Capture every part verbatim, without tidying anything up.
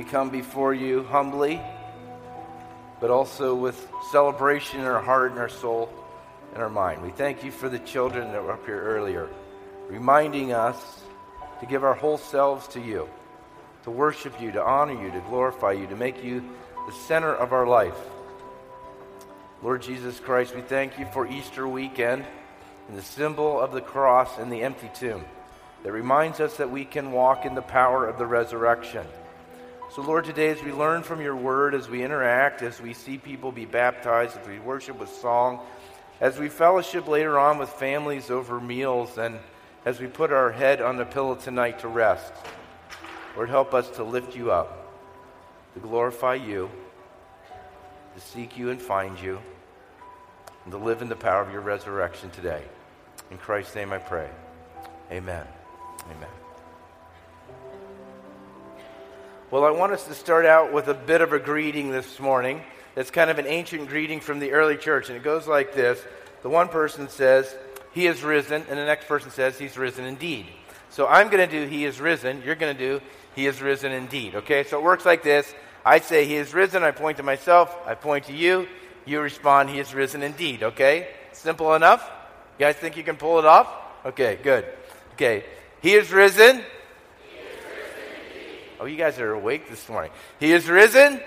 We come before you humbly, but also with celebration in our heart and our soul and our mind. We thank you for the children that were up here earlier, reminding us to give our whole selves to you, to worship you, to honor you, to glorify you, to make you the center of our life. Lord Jesus Christ, we thank you for Easter weekend and the symbol of the cross and the empty tomb that reminds us that we can walk in the power of the resurrection. So Lord, today as we learn from your word, as we interact, as we see people be baptized, as we worship with song, as we fellowship later on with families over meals, and as we put our head on the pillow tonight to rest, Lord, help us to lift you up, to glorify you, to seek you and find you, and to live in the power of your resurrection today. In Christ's name I pray. Amen. Amen. Well, I want us to start out with a bit of a greeting this morning. That's kind of an ancient greeting from the early church, and it goes like this. The one person says, "He is risen," and the next person says, "He's risen indeed." So I'm going to do, "He is risen." You're going to do, "He is risen indeed." Okay, so it works like this. I say, "He is risen." I point to myself. I point to you. You respond, "He is risen indeed." Okay, simple enough? You guys think you can pull it off? Okay, good. Okay, "He is risen." He is risen indeed. Oh, you guys are awake this morning. "He is risen."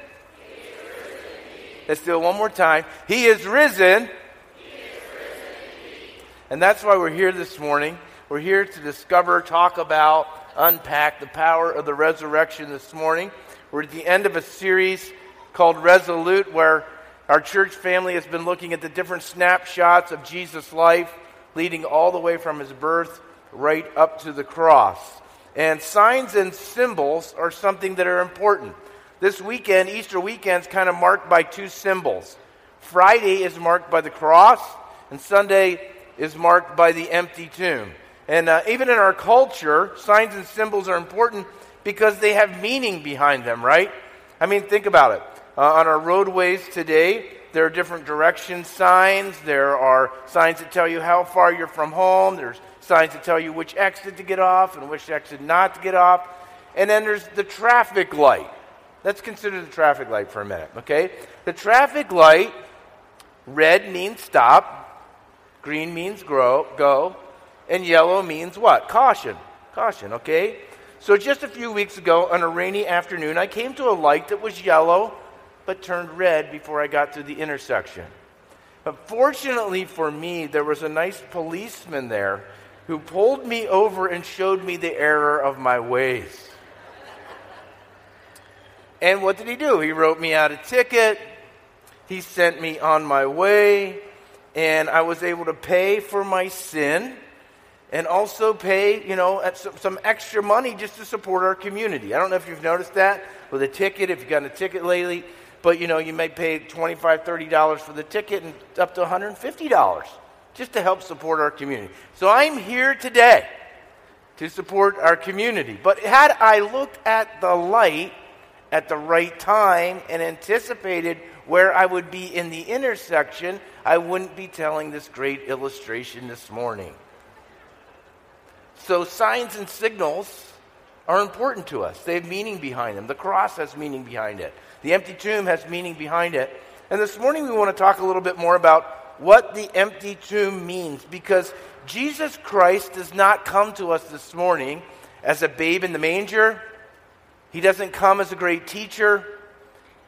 Let's do it one more time. "He is risen." He is risen indeed. And that's why we're here this morning. We're here to discover, talk about, unpack the power of the resurrection this morning. We're at the end of a series called Resolute, where our church family has been looking at the different snapshots of Jesus' life, leading all the way from his birth right up to the cross. And signs and symbols are something that are important. This weekend, Easter weekend, is kind of marked by two symbols. Friday is marked by the cross, and Sunday is marked by the empty tomb. And uh, even in our culture, signs and symbols are important because they have meaning behind them, right? I mean, think about it. Uh, on our roadways today, there are different direction signs. There are signs that tell you how far you're from home. There's signs that tell you which exit to get off and which exit not to get off. And then there's the traffic light. Let's consider the traffic light for a minute, okay? The traffic light, red means stop, green means grow, go, and yellow means what? Caution. Caution, okay? So just a few weeks ago on a rainy afternoon, I came to a light that was yellow but turned red before I got to the intersection. But fortunately for me, there was a nice policeman there who pulled me over and showed me the error of my ways. And what did he do? He wrote me out a ticket. He sent me on my way. And I was able to pay for my sin and also pay, you know, some extra money just to support our community. I don't know if you've noticed that with a ticket, if you've gotten a ticket lately. But, you know, you may pay twenty-five dollars, thirty dollars for the ticket and up to one hundred fifty dollars just to help support our community. So I'm here today to support our community. But had I looked at the light at the right time and anticipated where I would be in the intersection, I wouldn't be telling this great illustration this morning. So signs and signals are important to us. They have meaning behind them. The cross has meaning behind it. The empty tomb has meaning behind it. And this morning we want to talk a little bit more about what the empty tomb means, because Jesus Christ does not come to us this morning as a babe in the manger. He doesn't come as a great teacher.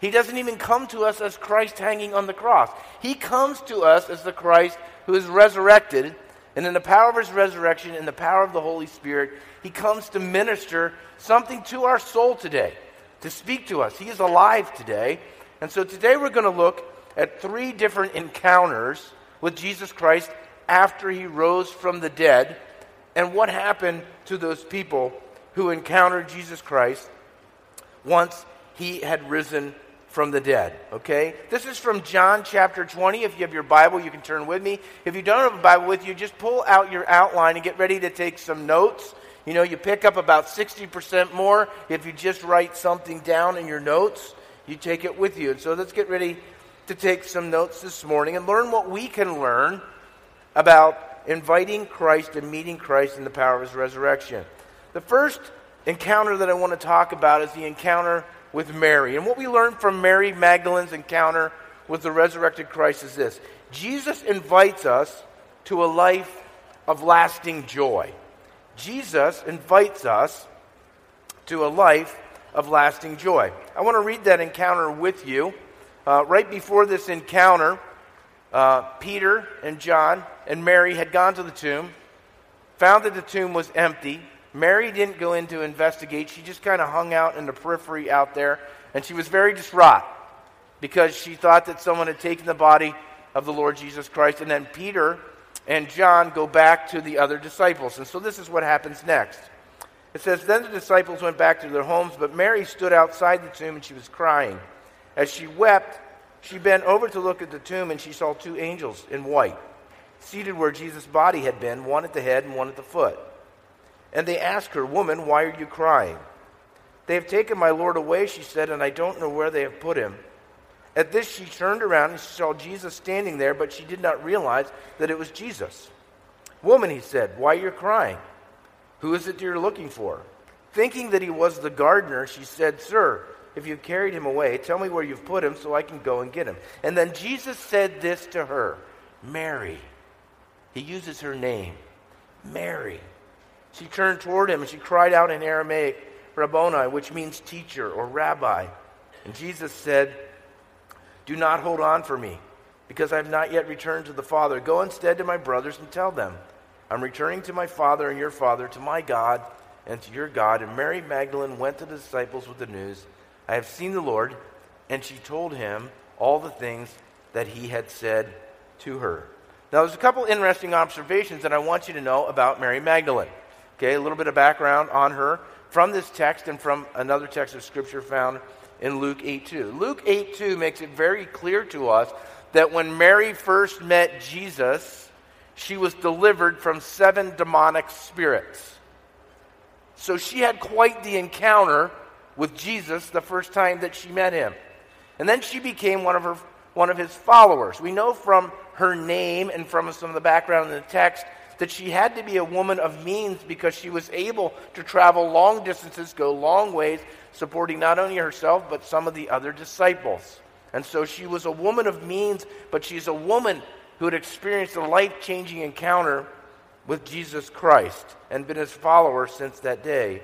He doesn't even come to us as Christ hanging on the cross. He comes to us as the Christ who is resurrected, and in the power of his resurrection, in the power of the Holy Spirit, he comes to minister something to our soul today, to speak to us. He is alive today. And so today we're going to look at three different encounters with Jesus Christ after he rose from the dead, and what happened to those people who encountered Jesus Christ once he had risen from the dead, okay? This is from John chapter twenty. If you have your Bible, you can turn with me. If you don't have a Bible with you, just pull out your outline and get ready to take some notes. You know, you pick up about sixty percent more if you just write something down in your notes. You take it with you. And so let's get ready to take some notes this morning and learn what we can learn about inviting Christ and meeting Christ in the power of his resurrection. The first encounter that I want to talk about is the encounter with Mary. And what we learn from Mary Magdalene's encounter with the resurrected Christ is this. Jesus invites us to a life of lasting joy. Jesus invites us to a life of lasting joy. I want to read that encounter with you. Uh, right before this encounter, uh, Peter and John and Mary had gone to the tomb, found that the tomb was empty. Mary didn't go in to investigate. She just kind of hung out in the periphery out there, and she was very distraught because she thought that someone had taken the body of the Lord Jesus Christ. And then Peter and John go back to the other disciples. And so this is what happens next. It says, "Then the disciples went back to their homes, but Mary stood outside the tomb and she was crying. As she wept, she bent over to look at the tomb, and she saw two angels in white, seated where Jesus' body had been, one at the head and one at the foot. And they asked her, 'Woman, why are you crying?' 'They have taken my Lord away,' she said, 'and I don't know where they have put him.' At this she turned around and she saw Jesus standing there, but she did not realize that it was Jesus. 'Woman,' he said, 'why are you crying? Who is it that you're looking for?' Thinking that he was the gardener, she said, 'Sir, if you carried him away, tell me where you've put him so I can go and get him.' And then Jesus said this to her, 'Mary.'" He uses her name, Mary. She turned toward him and she cried out in Aramaic, "Rabboni," which means teacher or rabbi. And Jesus said, "Do not hold on for me, because I have not yet returned to the Father. Go instead to my brothers and tell them, 'I'm returning to my Father and your Father, to my God and to your God.'" And Mary Magdalene went to the disciples with the news, "I have seen the Lord," and she told him all the things that he had said to her. Now, there's a couple interesting observations that I want you to know about Mary Magdalene. Okay, a little bit of background on her from this text and from another text of Scripture found in Luke eight two. Luke eight two makes it very clear to us that when Mary first met Jesus, she was delivered from seven demonic spirits. So she had quite the encounter with Jesus the first time that she met him. And then she became one of her one of his followers. We know from her name and from some of the background in the text that she had to be a woman of means because she was able to travel long distances, go long ways, supporting not only herself but some of the other disciples. And so she was a woman of means, but she's a woman who had experienced a life-changing encounter with Jesus Christ and been his follower since that day.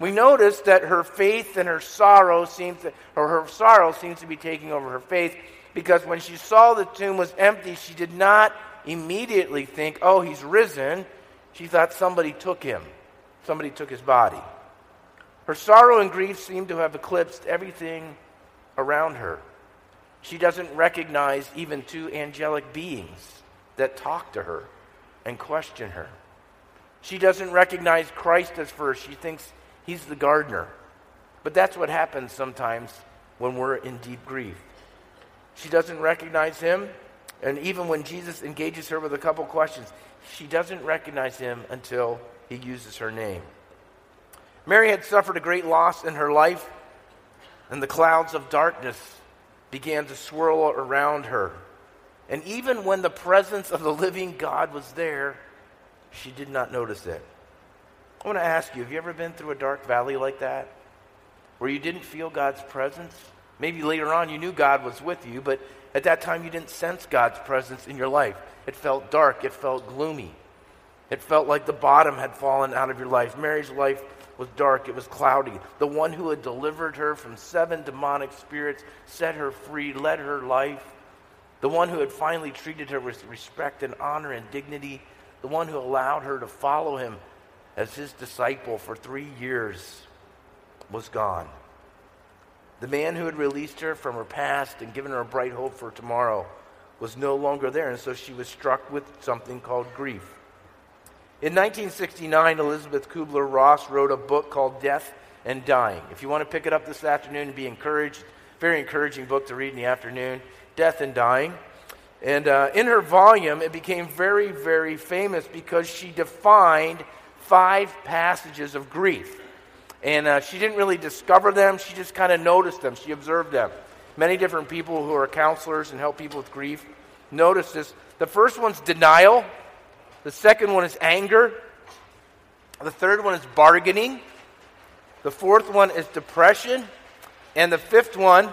We notice that her faith and her sorrow seems to, or her sorrow seems to be taking over her faith, because when she saw the tomb was empty, she did not immediately think, "Oh, he's risen." She thought somebody took him. Somebody took his body. Her sorrow and grief seem to have eclipsed everything around her. She doesn't recognize even two angelic beings that talk to her and question her. She doesn't recognize Christ at first. She thinks he's the gardener. But that's what happens sometimes when we're in deep grief. She doesn't recognize him. And even when Jesus engages her with a couple questions, she doesn't recognize him until he uses her name. Mary had suffered a great loss in her life, and the clouds of darkness began to swirl around her. And even when the presence of the living God was there, she did not notice it. I want to ask you, have you ever been through a dark valley like that, where you didn't feel God's presence? Maybe later on you knew God was with you, but at that time you didn't sense God's presence in your life. It felt dark. It felt gloomy. It felt like the bottom had fallen out of your life. Mary's life was dark. It was cloudy. The one who had delivered her from seven demonic spirits, set her free, led her life, the one who had finally treated her with respect and honor and dignity, the one who allowed her to follow him as his disciple for three years, was gone. The man who had released her from her past and given her a bright hope for tomorrow was no longer there, and so she was struck with something called grief. In nineteen sixty-nine, Elizabeth Kubler Ross wrote a book called Death and Dying. If you want to pick it up this afternoon and be encouraged, very encouraging book to read in the afternoon, Death and Dying. And uh, in her volume, it became very, very famous because she defined five passages of grief. And uh, she didn't really discover them. She just kind of noticed them. She observed them. Many different people who are counselors and help people with grief notice this. The first one's denial. The second one is anger. The third one is bargaining. The fourth one is depression. And the fifth one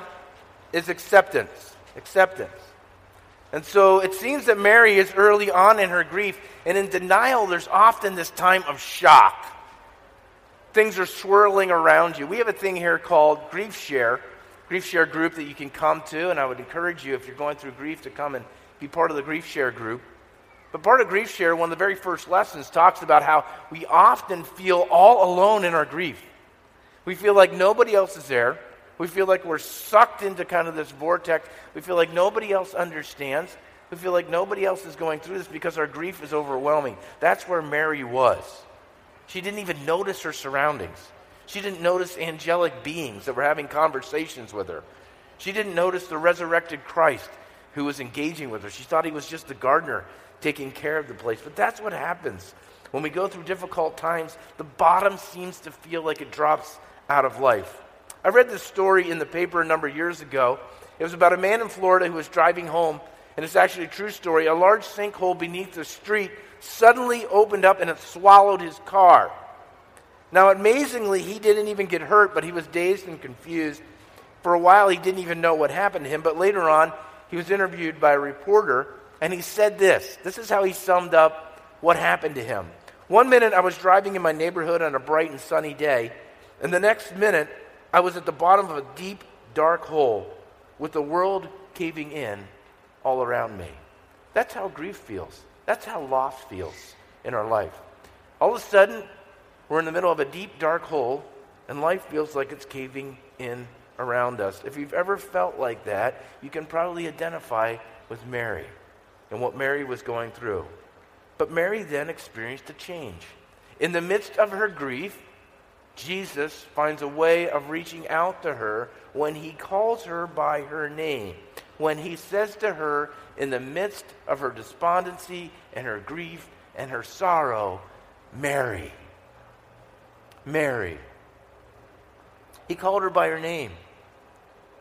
is acceptance. Acceptance. And so it seems that Mary is early on in her grief, and in denial there's often this time of shock. Things are swirling around you. We have a thing here called Grief Share, Grief Share group that you can come to, and I would encourage you, if you're going through grief, to come and be part of the Grief Share group. But part of Grief Share, one of the very first lessons, talks about how we often feel all alone in our grief. We feel like nobody else is there. We feel like we're sucked into kind of this vortex. We feel like nobody else understands. We feel like nobody else is going through this because our grief is overwhelming. That's where Mary was. She didn't even notice her surroundings. She didn't notice angelic beings that were having conversations with her. She didn't notice the resurrected Christ who was engaging with her. She thought he was just the gardener taking care of the place. But that's what happens. When we go through difficult times, the bottom seems to feel like it drops out of life. I read this story in the paper a number of years ago. It was about a man in Florida who was driving home, and it's actually a true story. A large sinkhole beneath the street suddenly opened up and it swallowed his car. Now, amazingly, he didn't even get hurt, but he was dazed and confused. For a while, he didn't even know what happened to him, but later on, he was interviewed by a reporter, and he said this. This is how he summed up what happened to him. One minute, I was driving in my neighborhood on a bright and sunny day, and the next minute, I was at the bottom of a deep, dark hole with the world caving in all around me. That's how grief feels. That's how loss feels in our life. All of a sudden, we're in the middle of a deep, dark hole, and life feels like it's caving in around us. If you've ever felt like that, you can probably identify with Mary and what Mary was going through. But Mary then experienced a change. In the midst of her grief, Jesus finds a way of reaching out to her when he calls her by her name, when he says to her in the midst of her despondency and her grief and her sorrow, Mary, Mary. He called her by her name.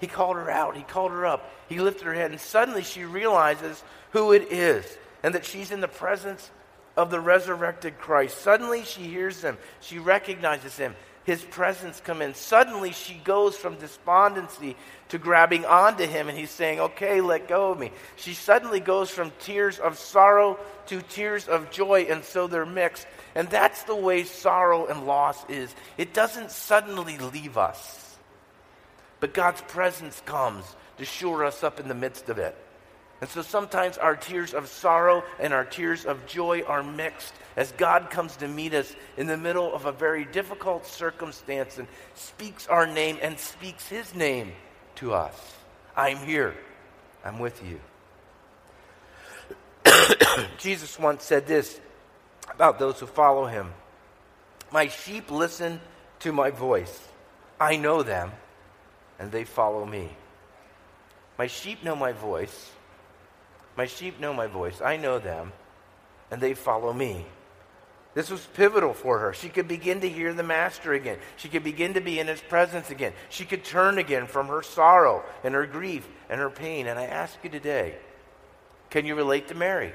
He called her out. He called her up. He lifted her head, and suddenly she realizes who it is and that she's in the presence of the resurrected Christ. Suddenly she hears him. She recognizes him. His presence come in. Suddenly she goes from despondency to grabbing onto him, and he's saying, okay, let go of me. She suddenly goes from tears of sorrow to tears of joy, and so they're mixed. And that's the way sorrow and loss is. It doesn't suddenly leave us, but God's presence comes to shore us up in the midst of it. And so sometimes our tears of sorrow and our tears of joy are mixed as God comes to meet us in the middle of a very difficult circumstance and speaks our name and speaks his name to us. I'm here. I'm with you. Jesus once said this about those who follow him. My sheep listen to my voice. I know them, and they follow me. My sheep know my voice. My sheep know my voice. I know them, and they follow me. This was pivotal for her. She could begin to hear the Master again. She could begin to be in his presence again. She could turn again from her sorrow and her grief and her pain. And I ask you today, can you relate to Mary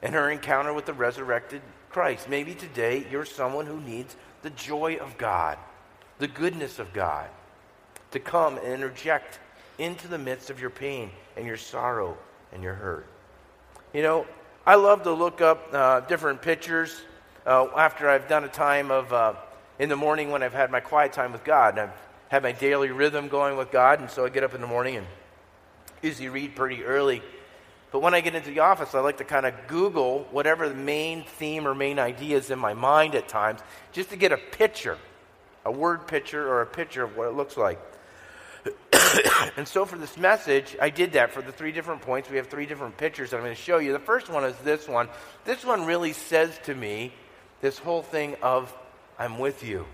and her encounter with the resurrected Christ? Maybe today you're someone who needs the joy of God, the goodness of God, to come and interject into the midst of your pain and your sorrow and you're hurt. You know, I love to look up uh, different pictures uh, after I've done a time of, uh, in the morning when I've had my quiet time with God, and I've had my daily rhythm going with God, and so I get up in the morning and usually read pretty early. But when I get into the office, I like to kind of Google whatever the main theme or main idea is in my mind at times, just to get a picture, a word picture or a picture of what it looks like. And so for this message, I did that for the three different points. We have three different pictures that I'm going to show you. The first one is this one. This one really says to me this whole thing of, I'm with you.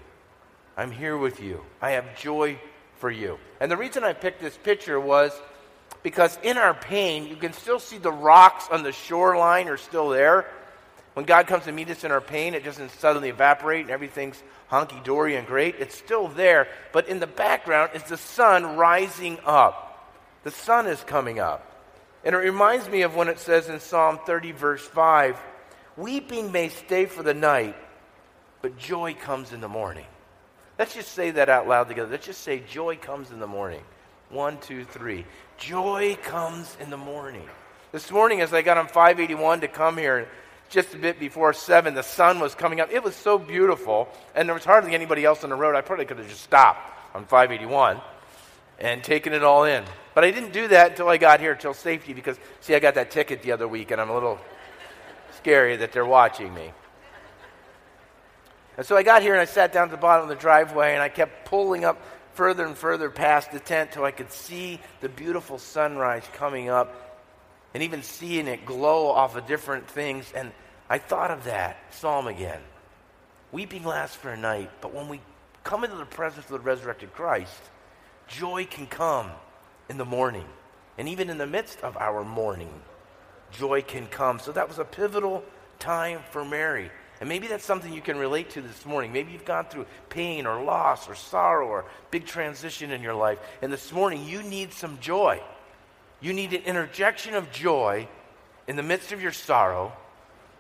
I'm here with you. I have joy for you. And the reason I picked this picture was because in our pain, you can still see the rocks on the shoreline are still there. When God comes to meet us in our pain, it doesn't suddenly evaporate and everything's honky-dory and great. It's still there, but in the background is the sun rising up. The sun is coming up. And it reminds me of when it says in Psalm thirty, verse five, weeping may stay for the night, but joy comes in the morning. Let's just say that out loud together. Let's just say, joy comes in the morning. One, two, three. Joy comes in the morning. This morning as I got on five eighty-one to come here, just a bit before seven, the sun was coming up. It was so beautiful, and there was hardly anybody else on the road. I probably could have just stopped on five eighty-one and taken it all in. But I didn't do that until I got here, till safety, because, see, I got that ticket the other week, and I'm a little scary that they're watching me. And so I got here, and I sat down at the bottom of the driveway, and I kept pulling up further and further past the tent till I could see the beautiful sunrise coming up, and even seeing it glow off of different things. And I thought of that psalm again. Weeping lasts for a night, but when we come into the presence of the resurrected Christ, joy can come in the morning. And even in the midst of our mourning, joy can come. So that was a pivotal time for Mary. And maybe that's something you can relate to this morning. Maybe you've gone through pain or loss or sorrow or big transition in your life, and this morning you need some joy. You need an interjection of joy in the midst of your sorrow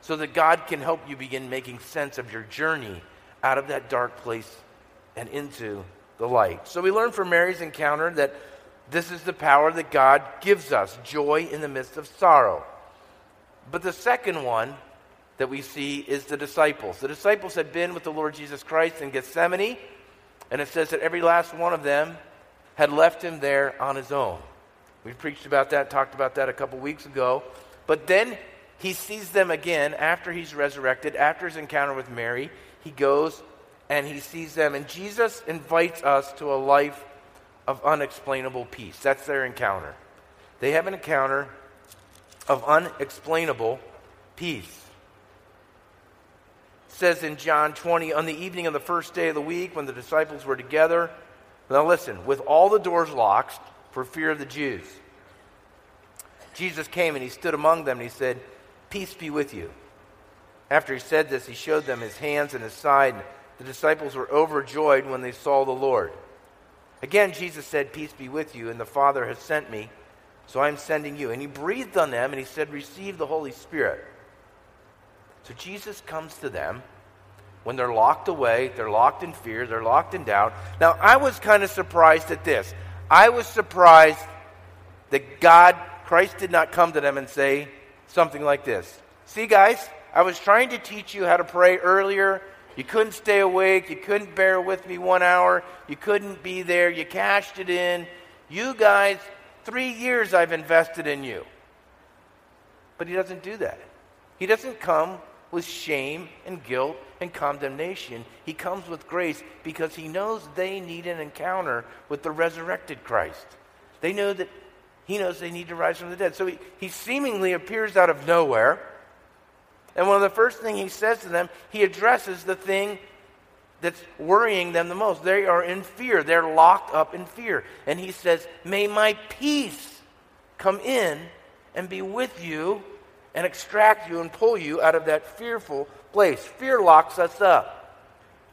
so that God can help you begin making sense of your journey out of that dark place and into the light. So we learn from Mary's encounter that this is the power that God gives us, joy in the midst of sorrow. But the second one that we see is the disciples. The disciples had been with the Lord Jesus Christ in Gethsemane, and it says that every last one of them had left him there on his own. We preached about that, talked about that a couple weeks ago. But then he sees them again after he's resurrected, after his encounter with Mary. He goes and he sees them. And Jesus invites us to a life of unexplainable peace. That's their encounter. They have an encounter of unexplainable peace. It says in John twenty, on the evening of the first day of the week when the disciples were together. Now listen, with all the doors locked, for fear of the Jews, Jesus came and he stood among them and he said, "Peace be with you." After he said this, he showed them his hands and his side. The disciples were overjoyed when they saw the Lord. Again, Jesus said, "Peace be with you, and the Father has sent me, so I am sending you." And he breathed on them and he said, "Receive the Holy Spirit." So Jesus comes to them when they're locked away, they're locked in fear, they're locked in doubt. Now, I was kind of surprised at this. I was surprised that God, Christ did not come to them and say something like this. "See guys, I was trying to teach you how to pray earlier. You couldn't stay awake. You couldn't bear with me one hour. You couldn't be there. You cashed it in. You guys, three years I've invested in you." But he doesn't do that. He doesn't come with shame and guilt and condemnation. He comes with grace because he knows they need an encounter with the resurrected Christ. They know that he knows they need to rise from the dead. So he, he seemingly appears out of nowhere. And one of the first things he says to them, he addresses the thing that's worrying them the most. They are in fear. They're locked up in fear. And he says, "May my peace come in and be with you and extract you and pull you out of that fearful place." Fear locks us up.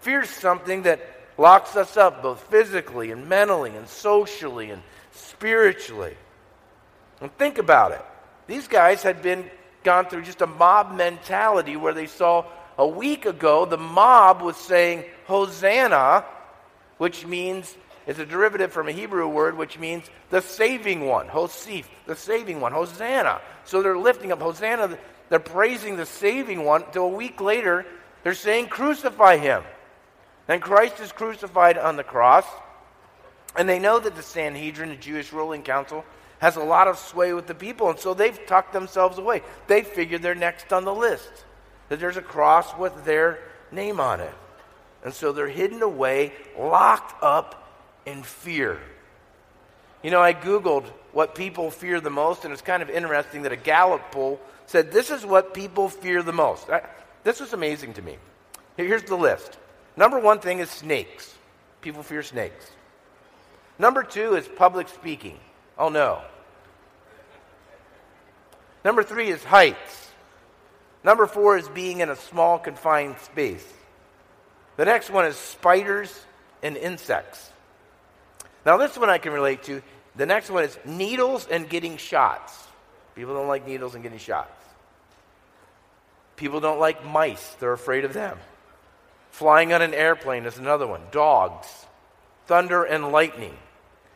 Fear is something that locks us up both physically and mentally and socially and spiritually. And think about it. These guys had been gone through just a mob mentality where they saw a week ago the mob was saying Hosanna, which means, it's a derivative from a Hebrew word, which means the saving one. Hosef, the saving one. Hosanna. So they're lifting up Hosanna. They're praising the saving one. Until a week later, they're saying, "Crucify him." Then Christ is crucified on the cross. And they know that the Sanhedrin, the Jewish ruling council, has a lot of sway with the people. And so they've tucked themselves away. They figure they're next on the list, that there's a cross with their name on it. And so they're hidden away, locked up, in fear. You know, I Googled what people fear the most, and it's kind of interesting that a Gallup poll said this is what people fear the most. I, this was amazing to me. Here's the list. Number one thing is snakes. People fear snakes. Number two is public speaking. Oh no. Number three is heights. Number four is being in a small, confined space. The next one is spiders and insects. Now, this one I can relate to. The next one is needles and getting shots. People don't like needles and getting shots. People don't like mice. They're afraid of them. Flying on an airplane is another one. Dogs, thunder and lightning,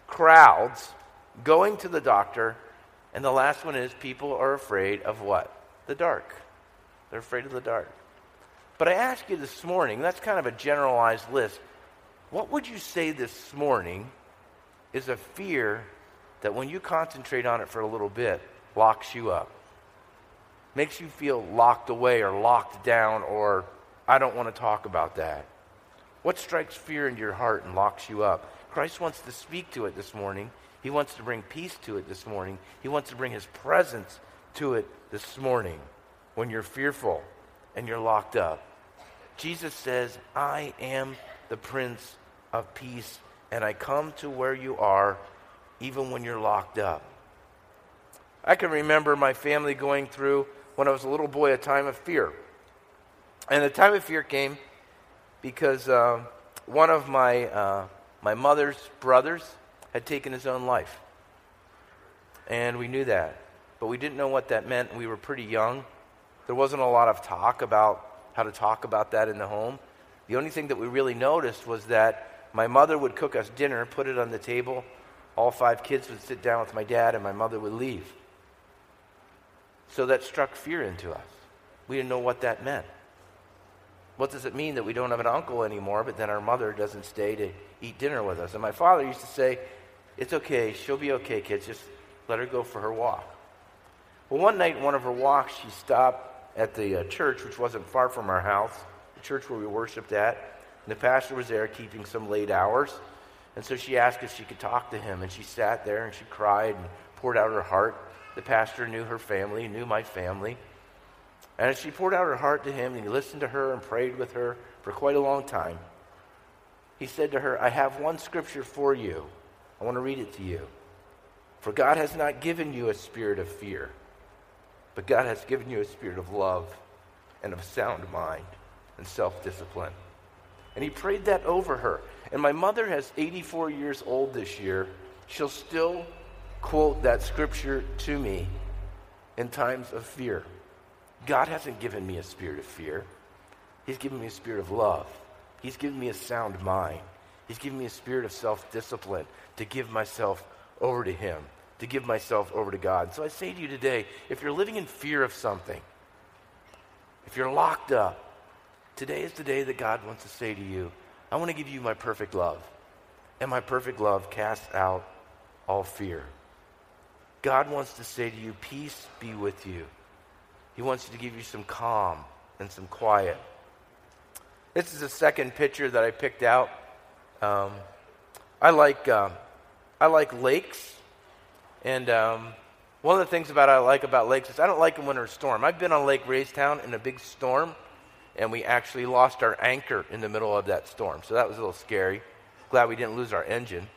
crowds, going to the doctor, and the last one is people are afraid of what? The dark. They're afraid of the dark. But I ask you this morning, that's kind of a generalized list. What would you say this morning is a fear that when you concentrate on it for a little bit, locks you up? Makes you feel locked away or locked down, or I don't want to talk about that. What strikes fear into your heart and locks you up? Christ wants to speak to it this morning. He wants to bring peace to it this morning. He wants to bring his presence to it this morning when you're fearful and you're locked up. Jesus says, I am the Prince of Peace, and I come to where you are even when you're locked up. I can remember my family going through, when I was a little boy, a time of fear. And the time of fear came because uh, one of my uh, my mother's brothers had taken his own life. And we knew that. But we didn't know what that meant. We were pretty young. There wasn't a lot of talk about how to talk about that in the home. The only thing that we really noticed was that my mother would cook us dinner, put it on the table. All five kids would sit down with my dad, and my mother would leave. So that struck fear into us. We didn't know what that meant. What does it mean that we don't have an uncle anymore, but then our mother doesn't stay to eat dinner with us? And my father used to say, it's okay, she'll be okay, kids, just let her go for her walk. Well, one night in one of her walks, she stopped at the uh, church, which wasn't far from our house, the church where we worshiped at, and the pastor was there keeping some late hours, and so she asked if she could talk to him, and she sat there and she cried and poured out her heart. The pastor knew her family, knew my family. And as she poured out her heart to him, and he listened to her and prayed with her for quite a long time, he said to her, I have one scripture for you. I want to read it to you. For God has not given you a spirit of fear, but God has given you a spirit of love and of sound mind and self-discipline. And he prayed that over her. And my mother has eighty-four years old this year. She'll still quote that scripture to me in times of fear. God hasn't given me a spirit of fear. He's given me a spirit of love. He's given me a sound mind. He's given me a spirit of self-discipline to give myself over to him, to give myself over to God. So I say to you today, if you're living in fear of something, if you're locked up, today is the day that God wants to say to you, I want to give you my perfect love. And my perfect love casts out all fear. God wants to say to you, peace be with you. He wants to give you some calm and some quiet. This is a second picture that I picked out. Um, I like um, I like lakes. And um, one of the things about I like about lakes is I don't like them when there's a storm. I've been on Lake Raystown in a big storm, and we actually lost our anchor in the middle of that storm. So that was a little scary. Glad we didn't lose our engine.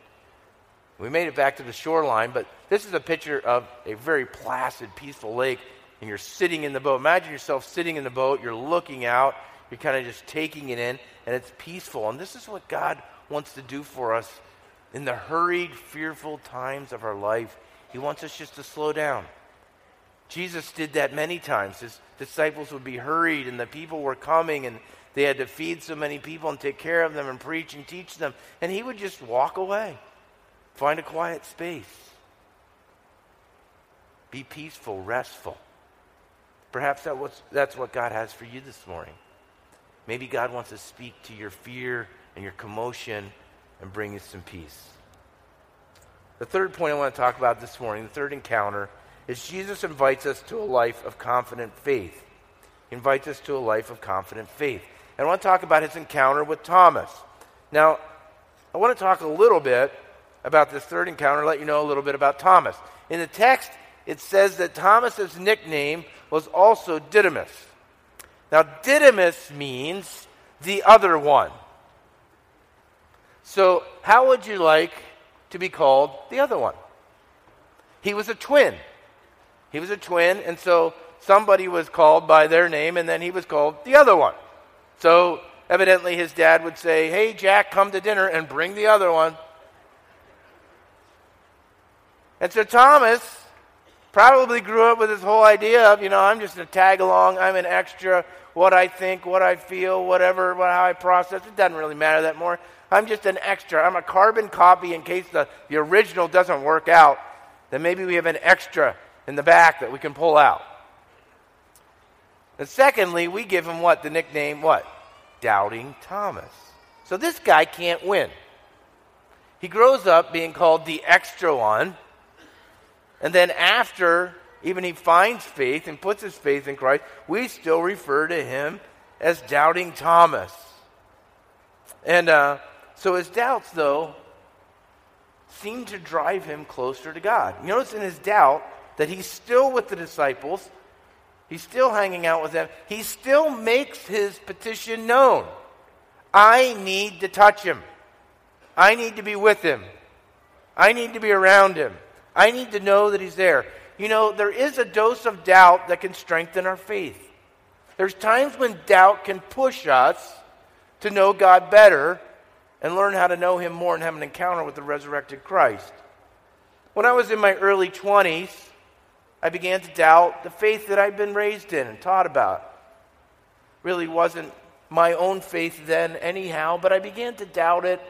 We made it back to the shoreline, but this is a picture of a very placid, peaceful lake, and you're sitting in the boat. Imagine yourself sitting in the boat, you're looking out, you're kind of just taking it in, and it's peaceful. And this is what God wants to do for us in the hurried, fearful times of our life. He wants us just to slow down. Jesus did that many times. His disciples would be hurried, and the people were coming, and they had to feed so many people and take care of them and preach and teach them. And he would just walk away, find a quiet space. Be peaceful, restful. Perhaps that was, that's what God has for you this morning. Maybe God wants to speak to your fear and your commotion and bring you some peace. The third point I want to talk about this morning, the third encounter, is Jesus invites us to a life of confident faith. He invites us to a life of confident faith. And I want to talk about his encounter with Thomas. Now, I want to talk a little bit about this third encounter, let you know a little bit about Thomas. In the text, it says that Thomas's nickname was also Didymus. Now, Didymus means the other one. So, how would you like to be called the other one? He was a twin. He was a twin, and so somebody was called by their name, and then he was called the other one. So evidently his dad would say, hey, Jack, come to dinner and bring the other one. And so Thomas probably grew up with this whole idea of, you know, I'm just a tag along, I'm an extra, what I think, what I feel, whatever, how I process. It doesn't really matter that more. I'm just an extra. I'm a carbon copy in case the, the original doesn't work out. Then maybe we have an extra in the back that we can pull out. And secondly, we give him what? The nickname, what? Doubting Thomas. So this guy can't win. He grows up being called the extra one. And then after even he finds faith and puts his faith in Christ, we still refer to him as Doubting Thomas. And uh, so his doubts, though, seem to drive him closer to God. You notice in his doubt that he's still with the disciples. He's still hanging out with them. He still makes his petition known. I need to touch him. I need to be with him. I need to be around him. I need to know that he's there. You know, there is a dose of doubt that can strengthen our faith. There's times when doubt can push us to know God better and learn how to know him more and have an encounter with the resurrected Christ. When I was in my early twenties, I began to doubt the faith that I'd been raised in and taught about. Really wasn't my own faith then anyhow, but I began to doubt it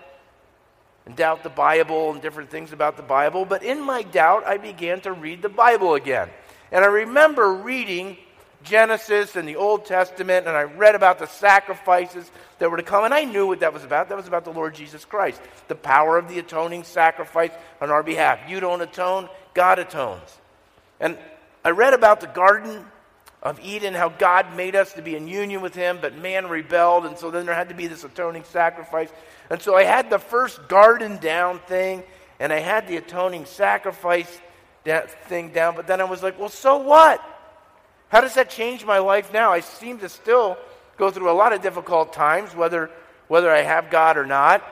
and doubt the Bible and different things about the Bible. But in my doubt, I began to read the Bible again. And I remember reading Genesis and the Old Testament, and I read about the sacrifices that were to come, and I knew what that was about. That was about the Lord Jesus Christ, the power of the atoning sacrifice on our behalf. You don't atone, God atones. And I read about the Garden of Eden, how God made us to be in union with him, but man rebelled, and so then there had to be this atoning sacrifice. And so I had the first garden down thing, and I had the atoning sacrifice thing down, but then I was like, well, so what? How does that change my life now? I seem to still go through a lot of difficult times, whether whether I have God or not.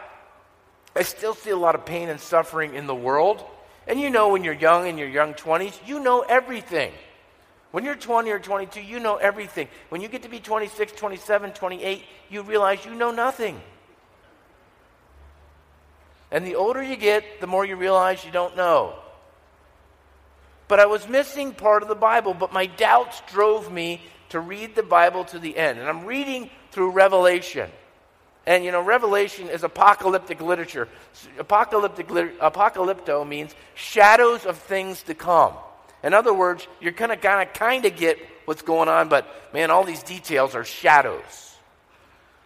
I still see a lot of pain and suffering in the world. And you know when you're young, in your young twenties, you know everything. When you're twenty or twenty-two, you know everything. When you get to be twenty-six, twenty-seven, twenty-eight, you realize you know nothing. And the older you get, the more you realize you don't know. But I was missing part of the Bible, but my doubts drove me to read the Bible to the end. And I'm reading through Revelation. And, you know, Revelation is apocalyptic literature. Apocalyptic lit- apocalypto means shadows of things to come. In other words, you're going to kind of get what's going on, but, man, all these details are shadows.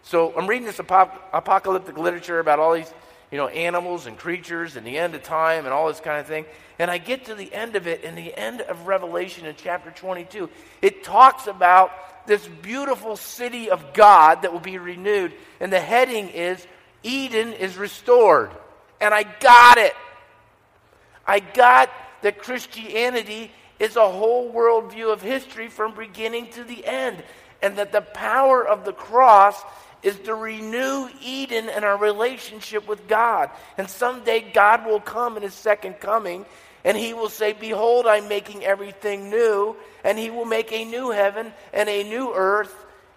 So I'm reading this ap- apocalyptic literature about all these, you know, animals and creatures and the end of time and all this kind of thing. And I get to the end of it, and the end of Revelation in chapter twenty-two, it talks about this beautiful city of God that will be renewed. And the heading is, Eden is restored. And I got it. I got that Christianity is a whole worldview of history from beginning to the end. And that the power of the cross is to renew Eden and our relationship with God. And someday God will come in his second coming, and he will say, behold, I'm making everything new. And he will make a new heaven and a new earth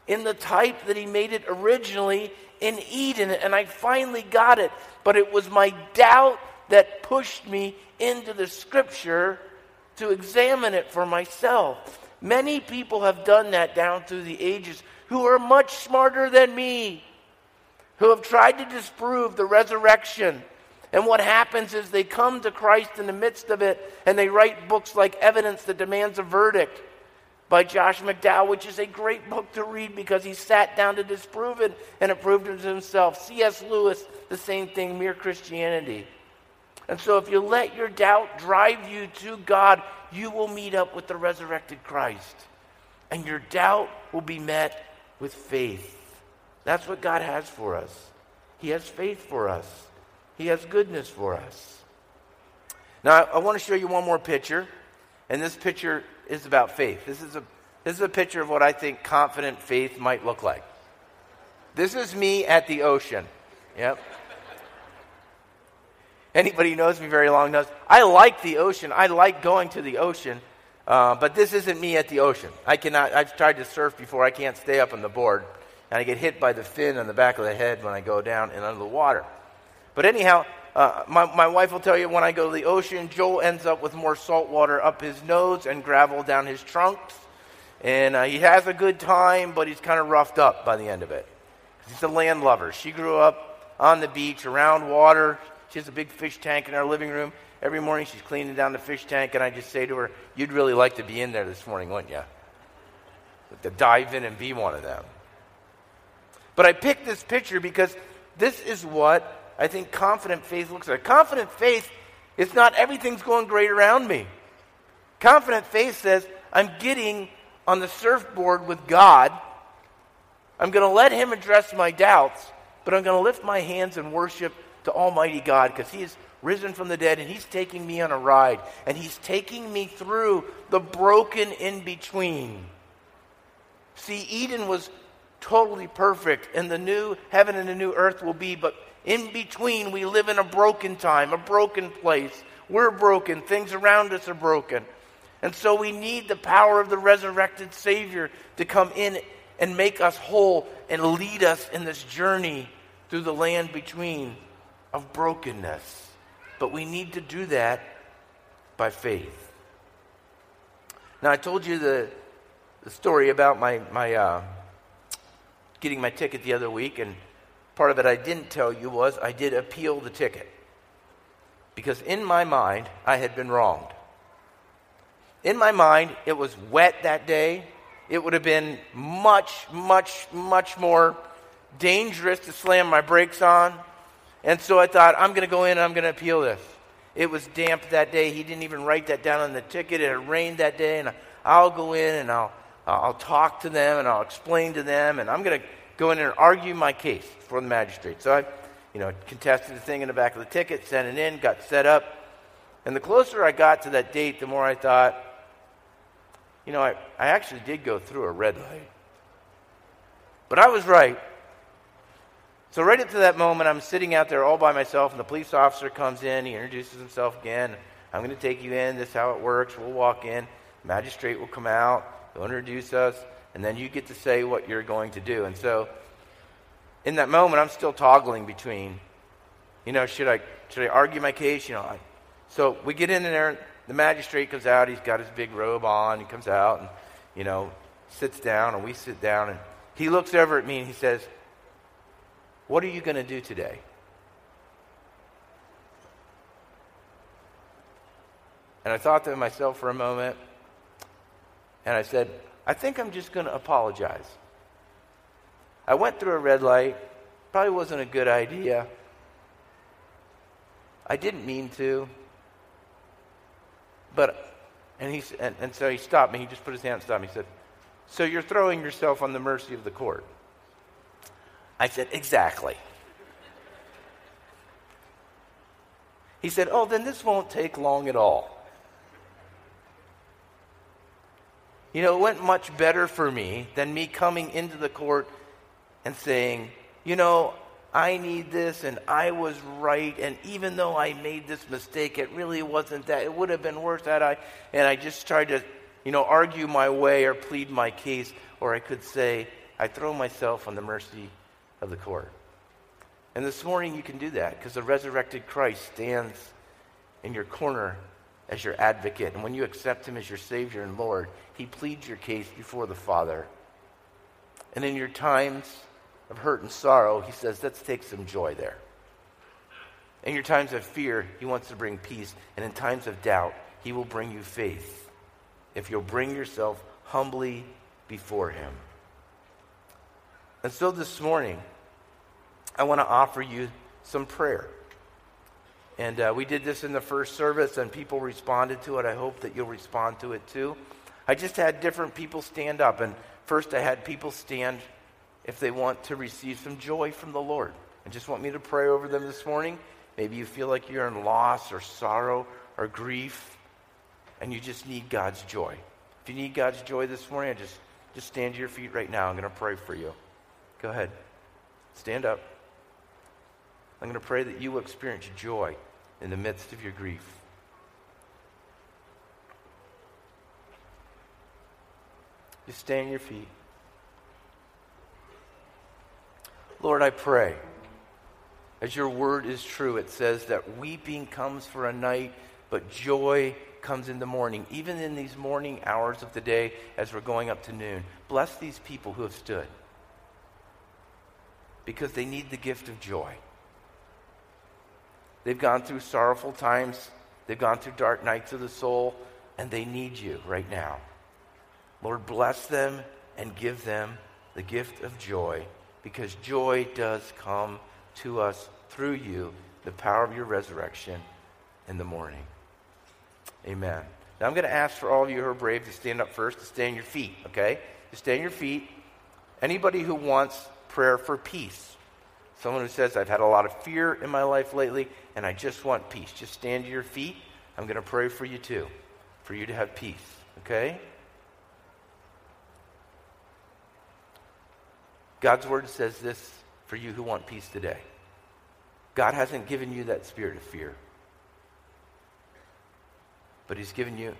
in the type that he made it originally in Eden. And I finally got it. But it was my doubt that pushed me into the scripture to examine it for myself. Many people have done that down through the ages who are much smarter than me, who have tried to disprove the resurrection. And what happens is they come to Christ in the midst of it, and they write books like Evidence That Demands a Verdict by Josh McDowell, which is a great book to read because he sat down to disprove it, and it proved it to himself. C S. Lewis, the same thing, Mere Christianity. And so if you let your doubt drive you to God, you will meet up with the resurrected Christ. And your doubt will be met with faith. That's what God has for us. He has faith for us. He has goodness for us. Now, I, I want to show you one more picture. And this picture is about faith. This is a this is a picture of what I think confident faith might look like. This is me at the ocean. Yep. Anybody who knows me very long knows I like the ocean. I like going to the ocean. Uh, but this isn't me at the ocean. I cannot, I've tried to surf before. I can't stay up on the board. And I get hit by the fin on the back of the head when I go down and under the water. But anyhow, uh, my, my wife will tell you when I go to the ocean, Joel ends up with more salt water up his nose and gravel down his trunks. And uh, he has a good time, but he's kind of roughed up by the end of it. He's a land lover. She grew up on the beach, around water. She has a big fish tank in our living room. Every morning she's cleaning down the fish tank, and I just say to her, you'd really like to be in there this morning, wouldn't you? Like to dive in and be one of them. But I picked this picture because this is what I think confident faith looks like. Confident faith is not everything's going great around me. Confident faith says, I'm getting on the surfboard with God. I'm going to let him address my doubts, but I'm going to lift my hands and worship to Almighty God because he is risen from the dead and he's taking me on a ride and he's taking me through the broken in-between. See, Eden was totally perfect and the new heaven and the new earth will be, but in between we live in a broken time, a broken place. We're broken. Things around us are broken. And so we need the power of the resurrected Savior to come in and make us whole and lead us in this journey through the land between of brokenness. But we need to do that by faith. Now, I told you the, the story about my, my uh, getting my ticket the other week, and part of it I didn't tell you was I did appeal the ticket. Because in my mind, I had been wronged. In my mind, it was wet that day. It would have been much, much, much more dangerous to slam my brakes on. And so I thought, I'm going to go in and I'm going to appeal this. It was damp that day. He didn't even write that down on the ticket. It had rained that day. And I'll go in and I'll, I'll talk to them and I'll explain to them. And I'm going to go in and argue my case before the magistrate. So I, you know, contested the thing in the back of the ticket, sent it in, got set up. And the closer I got to that date, the more I thought, you know, I, I actually did go through a red light. But I was right. So right up to that moment, I'm sitting out there all by myself, and the police officer comes in. He introduces himself again. I'm going to take you in. This is how it works. We'll walk in. The magistrate will come out. He'll introduce us. And then you get to say what you're going to do. And so in that moment, I'm still toggling between, you know, should I should I argue my case? You know, I, so we get in there. The magistrate comes out. He's got his big robe on. He comes out and, you know, sits down, and we sit down. And he looks over at me, and he says, what are you going to do today? And I thought to myself for a moment, and I said, I think I'm just going to apologize. I went through a red light. Probably wasn't a good idea. I didn't mean to. But, and he and, and so he stopped me. He just put his hand and stopped me. He said, so you're throwing yourself on the mercy of the court. I said, exactly. He said, oh, then this won't take long at all. You know, it went much better for me than me coming into the court and saying, you know, I need this and I was right, and even though I made this mistake, it really wasn't that. It would have been worse had I, and I just tried to, you know, argue my way or plead my case, or I could say, I throw myself on the mercy of the court. And this morning you can do that because the resurrected Christ stands in your corner as your advocate. And when you accept him as your Savior and Lord, he pleads your case before the Father. And in your times of hurt and sorrow, he says, let's take some joy there. In your times of fear, he wants to bring peace. And in times of doubt, he will bring you faith if you'll bring yourself humbly before him. And so this morning, I want to offer you some prayer. And uh, we did this in the first service, and people responded to it. I hope that you'll respond to it too. I just had different people stand up. And first I had people stand if they want to receive some joy from the Lord. I just want me to pray over them this morning. Maybe you feel like you're in loss or sorrow or grief, and you just need God's joy. If you need God's joy this morning, I just, just stand to your feet right now. I'm going to pray for you. Go ahead. Stand up. I'm going to pray that you will experience joy in the midst of your grief. Just stay on your feet. Lord, I pray, as your word is true, it says that weeping comes for a night, but joy comes in the morning, even in these morning hours of the day as we're going up to noon. Bless these people who have stood, because they need the gift of joy. They've gone through sorrowful times. They've gone through dark nights of the soul, and they need you right now. Lord, bless them and give them the gift of joy, because joy does come to us through you, the power of your resurrection in the morning. Amen. Now I'm going to ask for all of you who are brave to stand up first, to stay on your feet, okay? To stay on your feet. Anybody who wants prayer for peace, someone who says, I've had a lot of fear in my life lately, and I just want peace. Just stand to your feet. I'm going to pray for you too, for you to have peace, okay? God's word says this for you who want peace today. God hasn't given you that spirit of fear, but he's given you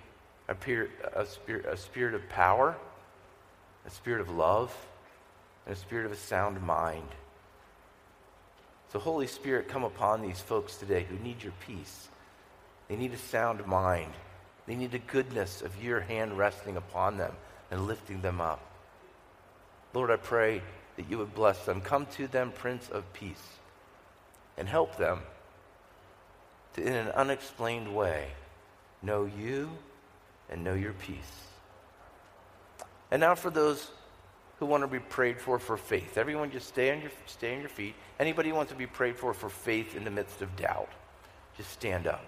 a, peer, a, spirit, a spirit of power, a spirit of love, and a spirit of a sound mind. So Holy Spirit, come upon these folks today who need your peace. They need a sound mind. They need the goodness of your hand resting upon them and lifting them up. Lord, I pray that you would bless them. Come to them, Prince of Peace, and help them to, in an unexplained way, know you and know your peace. And now for those who want to be prayed for for faith. Everyone just stay on your, stay on your feet. Anybody who wants to be prayed for for faith in the midst of doubt, just stand up.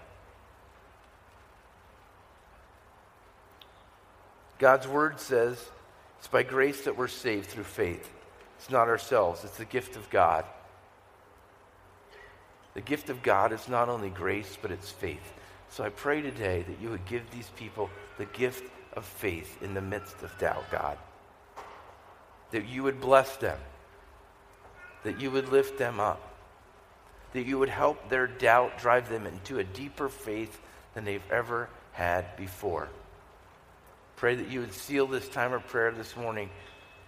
God's word says, it's by grace that we're saved through faith. It's not ourselves. It's the gift of God. The gift of God is not only grace, but it's faith. So I pray today that you would give these people the gift of faith in the midst of doubt, God. That you would bless them. That you would lift them up. That you would help their doubt drive them into a deeper faith than they've ever had before. Pray that you would seal this time of prayer this morning.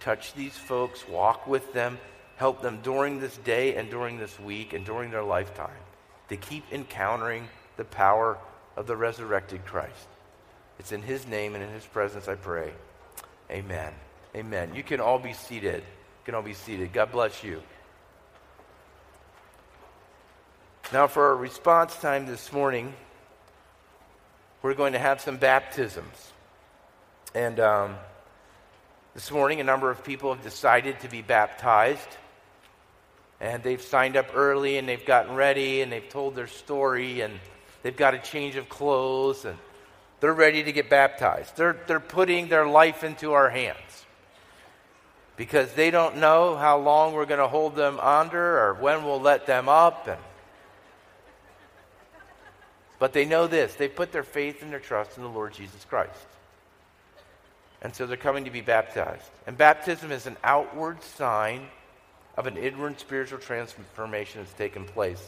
Touch these folks, walk with them, help them during this day and during this week and during their lifetime to keep encountering the power of the resurrected Christ. It's in his name and in his presence I pray. Amen. Amen. You can all be seated. You can all be seated. God bless you. Now for our response time this morning, we're going to have some baptisms. And um, this morning, a number of people have decided to be baptized. And they've signed up early, and they've gotten ready, and they've told their story, and they've got a change of clothes, and they're ready to get baptized. They're, they're putting their life into our hands because they don't know how long we're going to hold them under or when we'll let them up. And but they know this. They put their faith and their trust in the Lord Jesus Christ. And so they're coming to be baptized. And baptism is an outward sign of an inward spiritual transformation that's taken place.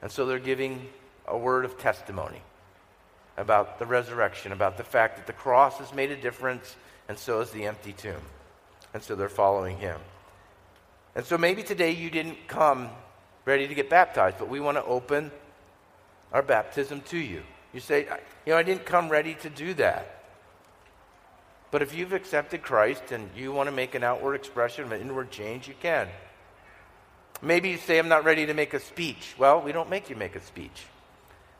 And so they're giving a word of testimony about the resurrection, about the fact that the cross has made a difference, and so has the empty tomb. And so they're following him. And so maybe today you didn't come ready to get baptized, but we want to open our baptism to you. You say, you know, I didn't come ready to do that. But if you've accepted Christ and you want to make an outward expression of an inward change, you can. Maybe you say, I'm not ready to make a speech. Well, we don't make you make a speech.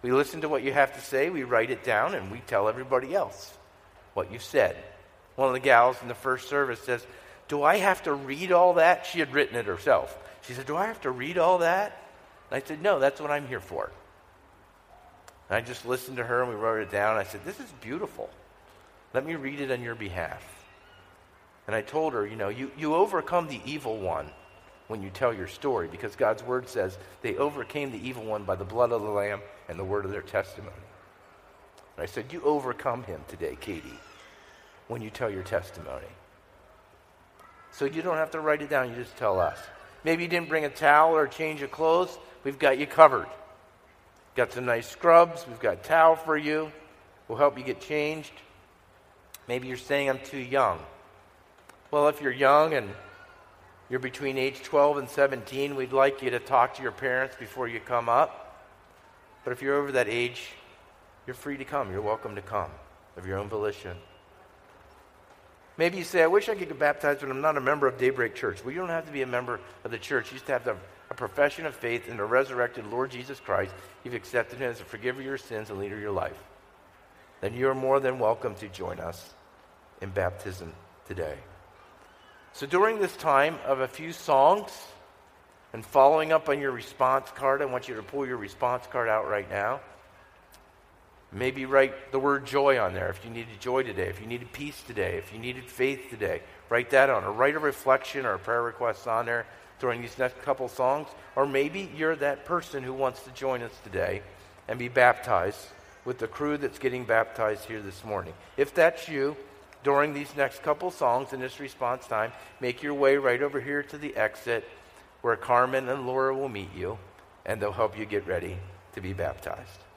We listen to what you have to say, we write it down, and we tell everybody else what you've said. One of the gals in the first service says, do I have to read all that? She had written it herself. She said, do I have to read all that? And I said, no, that's what I'm here for. And I just listened to her, and we wrote it down. I said, this is beautiful. Let me read it on your behalf. And I told her, you know, you, you overcome the evil one when you tell your story, because God's word says they overcame the evil one by the blood of the Lamb and the word of their testimony. And I said, you overcome him today, Katie, when you tell your testimony. So you don't have to write it down, you just tell us. Maybe you didn't bring a towel or a change of clothes, we've got you covered. Got some nice scrubs, we've got a towel for you, we'll help you get changed. Maybe you're saying, I'm too young. Well, if you're young and you're between age twelve and seventeen, we'd like you to talk to your parents before you come up. But if you're over that age, You're free to come. You're welcome to come of your own volition. Maybe you say, I wish I could get baptized, but I'm not a member of Daybreak Church. Well, you don't have to be a member of the church. You just have to have a profession of faith in the resurrected Lord Jesus Christ. You've accepted him as a forgiver of your sins and leader of your life. Then you're more than welcome to join us in baptism today. So during this time of a few songs and following up on your response card, I want you to pull your response card out right now. Maybe write the word joy on there if you needed joy today, if you needed peace today, if you needed faith today. Write that on, or write a reflection or a prayer request on there during these next couple songs. Or maybe you're that person who wants to join us today and be baptized with the crew that's getting baptized here this morning. If that's you, during these next couple songs in this response time, make your way right over here to the exit where Carmen and Laura will meet you, and they'll help you get ready to be baptized.